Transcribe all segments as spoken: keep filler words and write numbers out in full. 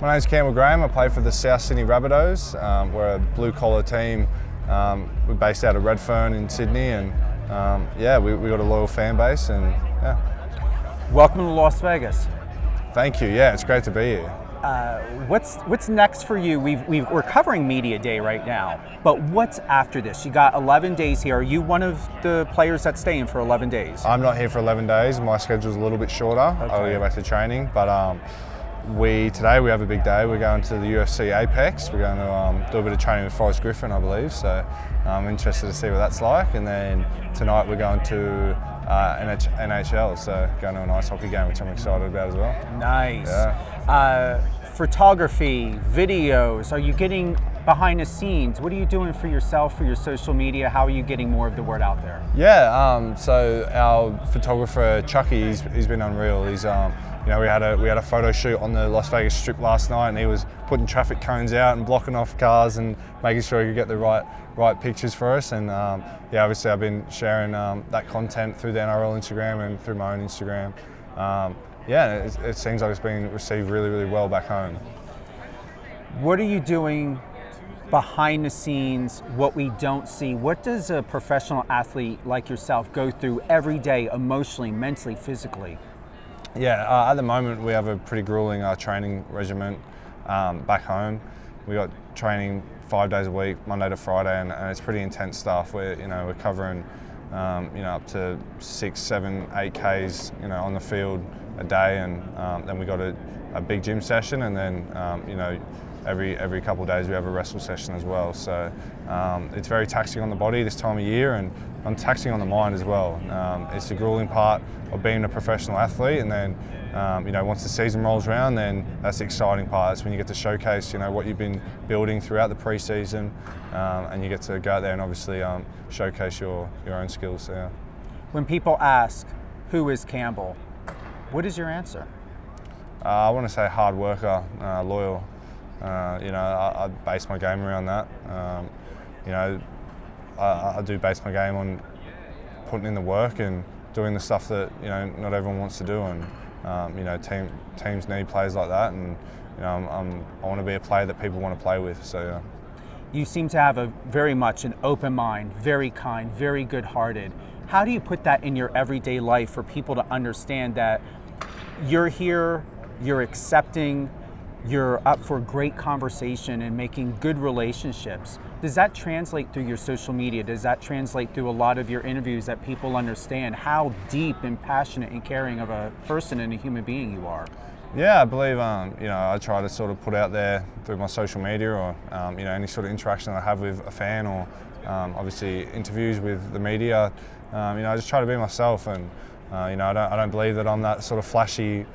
My name's Campbell Graham. I play for the South Sydney Rabbitohs. Um, we're a blue-collar team. Um, we're based out of Redfern in Sydney, and um, yeah, we, we got a loyal fan base. And yeah. Welcome to Las Vegas. Thank you. Yeah, it's great to be here. Uh, what's what's next for you? We've, we've, we're covering media day right now, but what's after this? You got eleven days here. Are you one of the players that's staying for eleven days? I'm not here for eleven days. My schedule's a little bit shorter. Okay. I'll go back to training, but um, we today we have a big day. We're going to the U F C Apex. We're going to um, do a bit of training with Forrest Griffin, I believe. So I'm interested to see what that's like. And then tonight we're going to Uh, N H L, so going to an ice hockey game, which I'm excited about as well. Nice. Yeah. Uh, photography, videos, are you getting behind the scenes? What are you doing for yourself, for your social media? How are you getting more of the word out there? Yeah, um, so our photographer, Chucky, he's, he's been unreal. He's, um, you know, we had, a, we had a photo shoot on the Las Vegas Strip last night, and he was putting traffic cones out and blocking off cars and making sure he could get the right right pictures for us. And um, yeah, obviously I've been sharing um, that content through the N R L Instagram and through my own Instagram. Um, yeah, it, it seems like it's been received really, really well back home. What are you doing behind the scenes, what we don't see? What does a professional athlete like yourself go through every day, emotionally, mentally, physically? Yeah, uh, at the moment we have a pretty grueling uh, training regiment um, back home. We got training five days a week, Monday to Friday, and, and it's pretty intense stuff. We're, you know, we're covering, um, you know, up to six, seven, eight Ks, you know, on the field a day, and um, then we got a, a big gym session, and then, um, you know, every every couple of days we have a wrestle session as well. So um, it's very taxing on the body this time of year, and I'm taxing on the mind as well. Um, it's the grueling part of being a professional athlete, and then um, you know, once the season rolls around, then that's the exciting part. It's when you get to showcase, you know, what you've been building throughout the preseason, um, and you get to go out there and obviously um, showcase your your own skills. So, yeah. When people ask, "Who is Campbell?" what is your answer? Uh, I want to say hard worker, uh, loyal. Uh, you know, I, I base my game around that. Um, you know, I, I do base my game on putting in the work and doing the stuff that, you know, not everyone wants to do. And um, you know, team, teams need players like that. And you know, I'm, I'm, I want to be a player that people want to play with. So yeah. You seem to have a very much an open mind, very kind, very good-hearted. How do you put that in your everyday life for people to understand that you're here, you're accepting, you're up for great conversation and making good relationships? Does that translate through your social media? Does that translate through a lot of your interviews that people understand how deep and passionate and caring of a person and a human being you are? Yeah, I believe, um, you know, I try to sort of put out there through my social media or, um, you know, any sort of interaction I have with a fan or um, obviously interviews with the media. Um, you know, I just try to be myself, and, uh, you know, I don't, I don't believe that I'm that sort of flashy,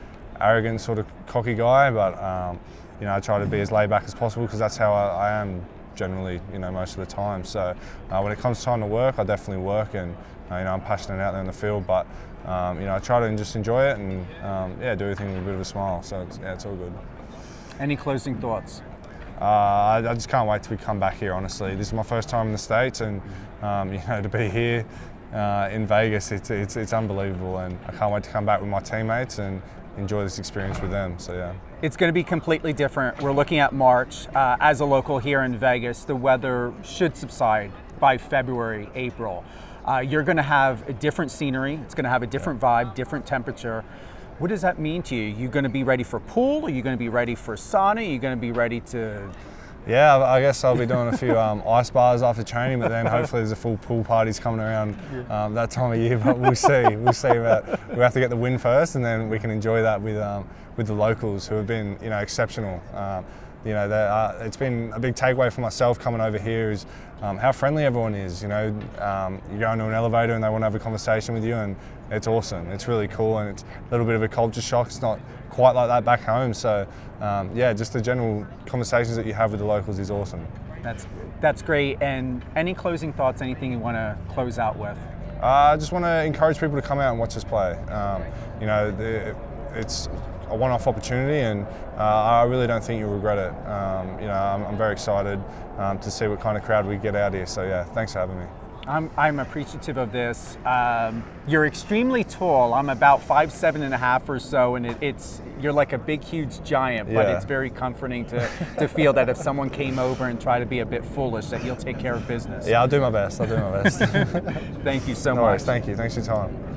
arrogant, sort of cocky guy, but um, you know, I try to be as laid back as possible because that's how I, I am generally, you know, most of the time. So uh, when it comes time to work, I definitely work, and uh, you know, I'm passionate out there in the field, but um, you know, I try to just enjoy it and um, yeah, do everything with a bit of a smile. So it's, yeah, it's all good. Any closing thoughts? Uh, I, I just can't wait till we come back here. Honestly, this is my first time in the States, and um, you know, to be here uh, in Vegas, it's, it's it's unbelievable, and I can't wait to come back with my teammates and enjoy this experience with them. So yeah, it's going to be completely different. We're looking at March. Uh, as a local here in Vegas, the weather should subside by February, April. Uh, you're going to have a different scenery. It's going to have a different vibe, different temperature. What does that mean to you? You're going to be ready for pool? Are you going to be ready for sauna? Are you going to be ready to? Yeah, I guess I'll be doing a few um, ice bars after training, but then hopefully there's a full pool parties coming around um, that time of year. But we'll see. We'll see about. We have to get the win first, and then we can enjoy that with um, with the locals who have been, you know, exceptional. Um, you know, uh, it's been a big takeaway for myself coming over here is um, how friendly everyone is. You know, um, you go into an elevator and they want to have a conversation with you, and it's awesome. It's really cool, and it's a little bit of a culture shock. It's not quite like that back home. So um, yeah, just the general conversations that you have with the locals is awesome. That's that's great. And any closing thoughts, anything you want to close out with? Uh, I just want to encourage people to come out and watch us play. Um, you know, the, it's a one-off opportunity, and uh, I really don't think you'll regret it. Um, you know, I'm, I'm very excited um, to see what kind of crowd we get out here. So yeah, thanks for having me. I'm, I'm appreciative of this. Um, you're extremely tall. I'm about five, seven and a half or so, and it, it's you're like a big, huge giant, yeah. But it's very comforting to, to feel that if someone came over and tried to be a bit foolish, that you'll take care of business. Yeah, I'll do my best. I'll do my best. Thank you so no much. Worries. Thank you. Thanks for your time.